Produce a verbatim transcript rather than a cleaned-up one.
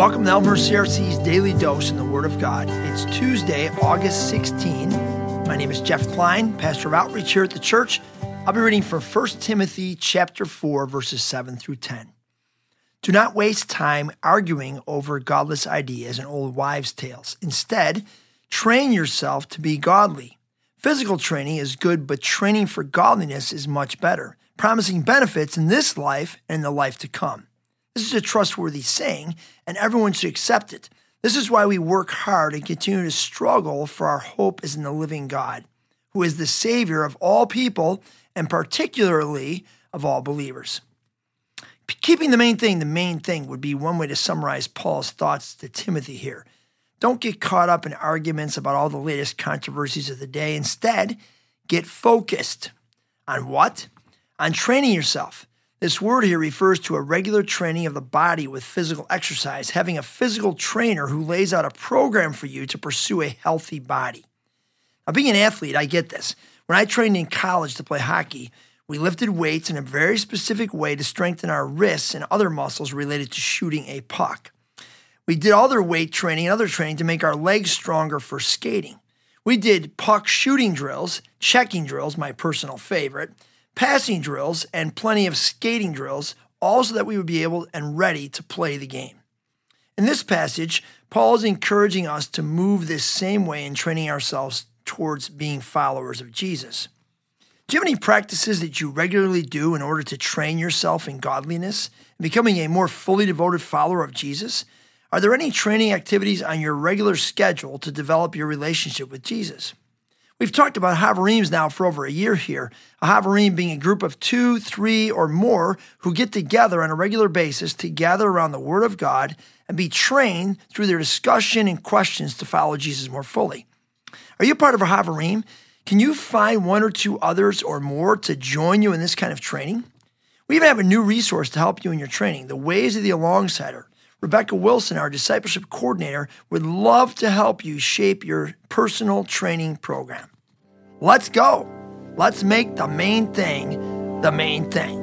Welcome to Elmer C R C's Daily Dose in the Word of God. It's Tuesday, August sixteenth. My name is Jeff Klein, pastor of outreach here at the church. I'll be reading from First Timothy chapter four, verses seven through ten. Do not waste time arguing over godless ideas and old wives' tales. Instead, train yourself to be godly. Physical training is good, but training for godliness is much better, promising benefits in this life and the life to come. This is a trustworthy saying, and everyone should accept it. This is why we work hard and continue to struggle, for our hope is in the living God, who is the Savior of all people, and particularly of all believers. Keeping the main thing, the main thing would be one way to summarize Paul's thoughts to Timothy here. Don't get caught up in arguments about all the latest controversies of the day. Instead, get focused. On what? On training yourself. This word here refers to a regular training of the body with physical exercise, having a physical trainer who lays out a program for you to pursue a healthy body. Now, being an athlete, I get this. When I trained in college to play hockey, we lifted weights in a very specific way to strengthen our wrists and other muscles related to shooting a puck. We did other weight training and other training to make our legs stronger for skating. We did puck shooting drills, checking drills, my personal favorite, passing drills, and plenty of skating drills, all so that we would be able and ready to play the game. In this passage, Paul is encouraging us to move this same way in training ourselves towards being followers of Jesus. Do you have any practices that you regularly do in order to train yourself in godliness and becoming a more fully devoted follower of Jesus? Are there any training activities on your regular schedule to develop your relationship with Jesus? We've talked about havarims now for over a year here, a havarim being a group of two, three, or more who get together on a regular basis to gather around the Word of God and be trained through their discussion and questions to follow Jesus more fully. Are you part of a havarim? Can you find one or two others or more to join you in this kind of training? We even have a new resource to help you in your training, the Ways of the Alongsider. Rebecca Wilson, our discipleship coordinator, would love to help you shape your personal training program. Let's go. Let's make the main thing the main thing.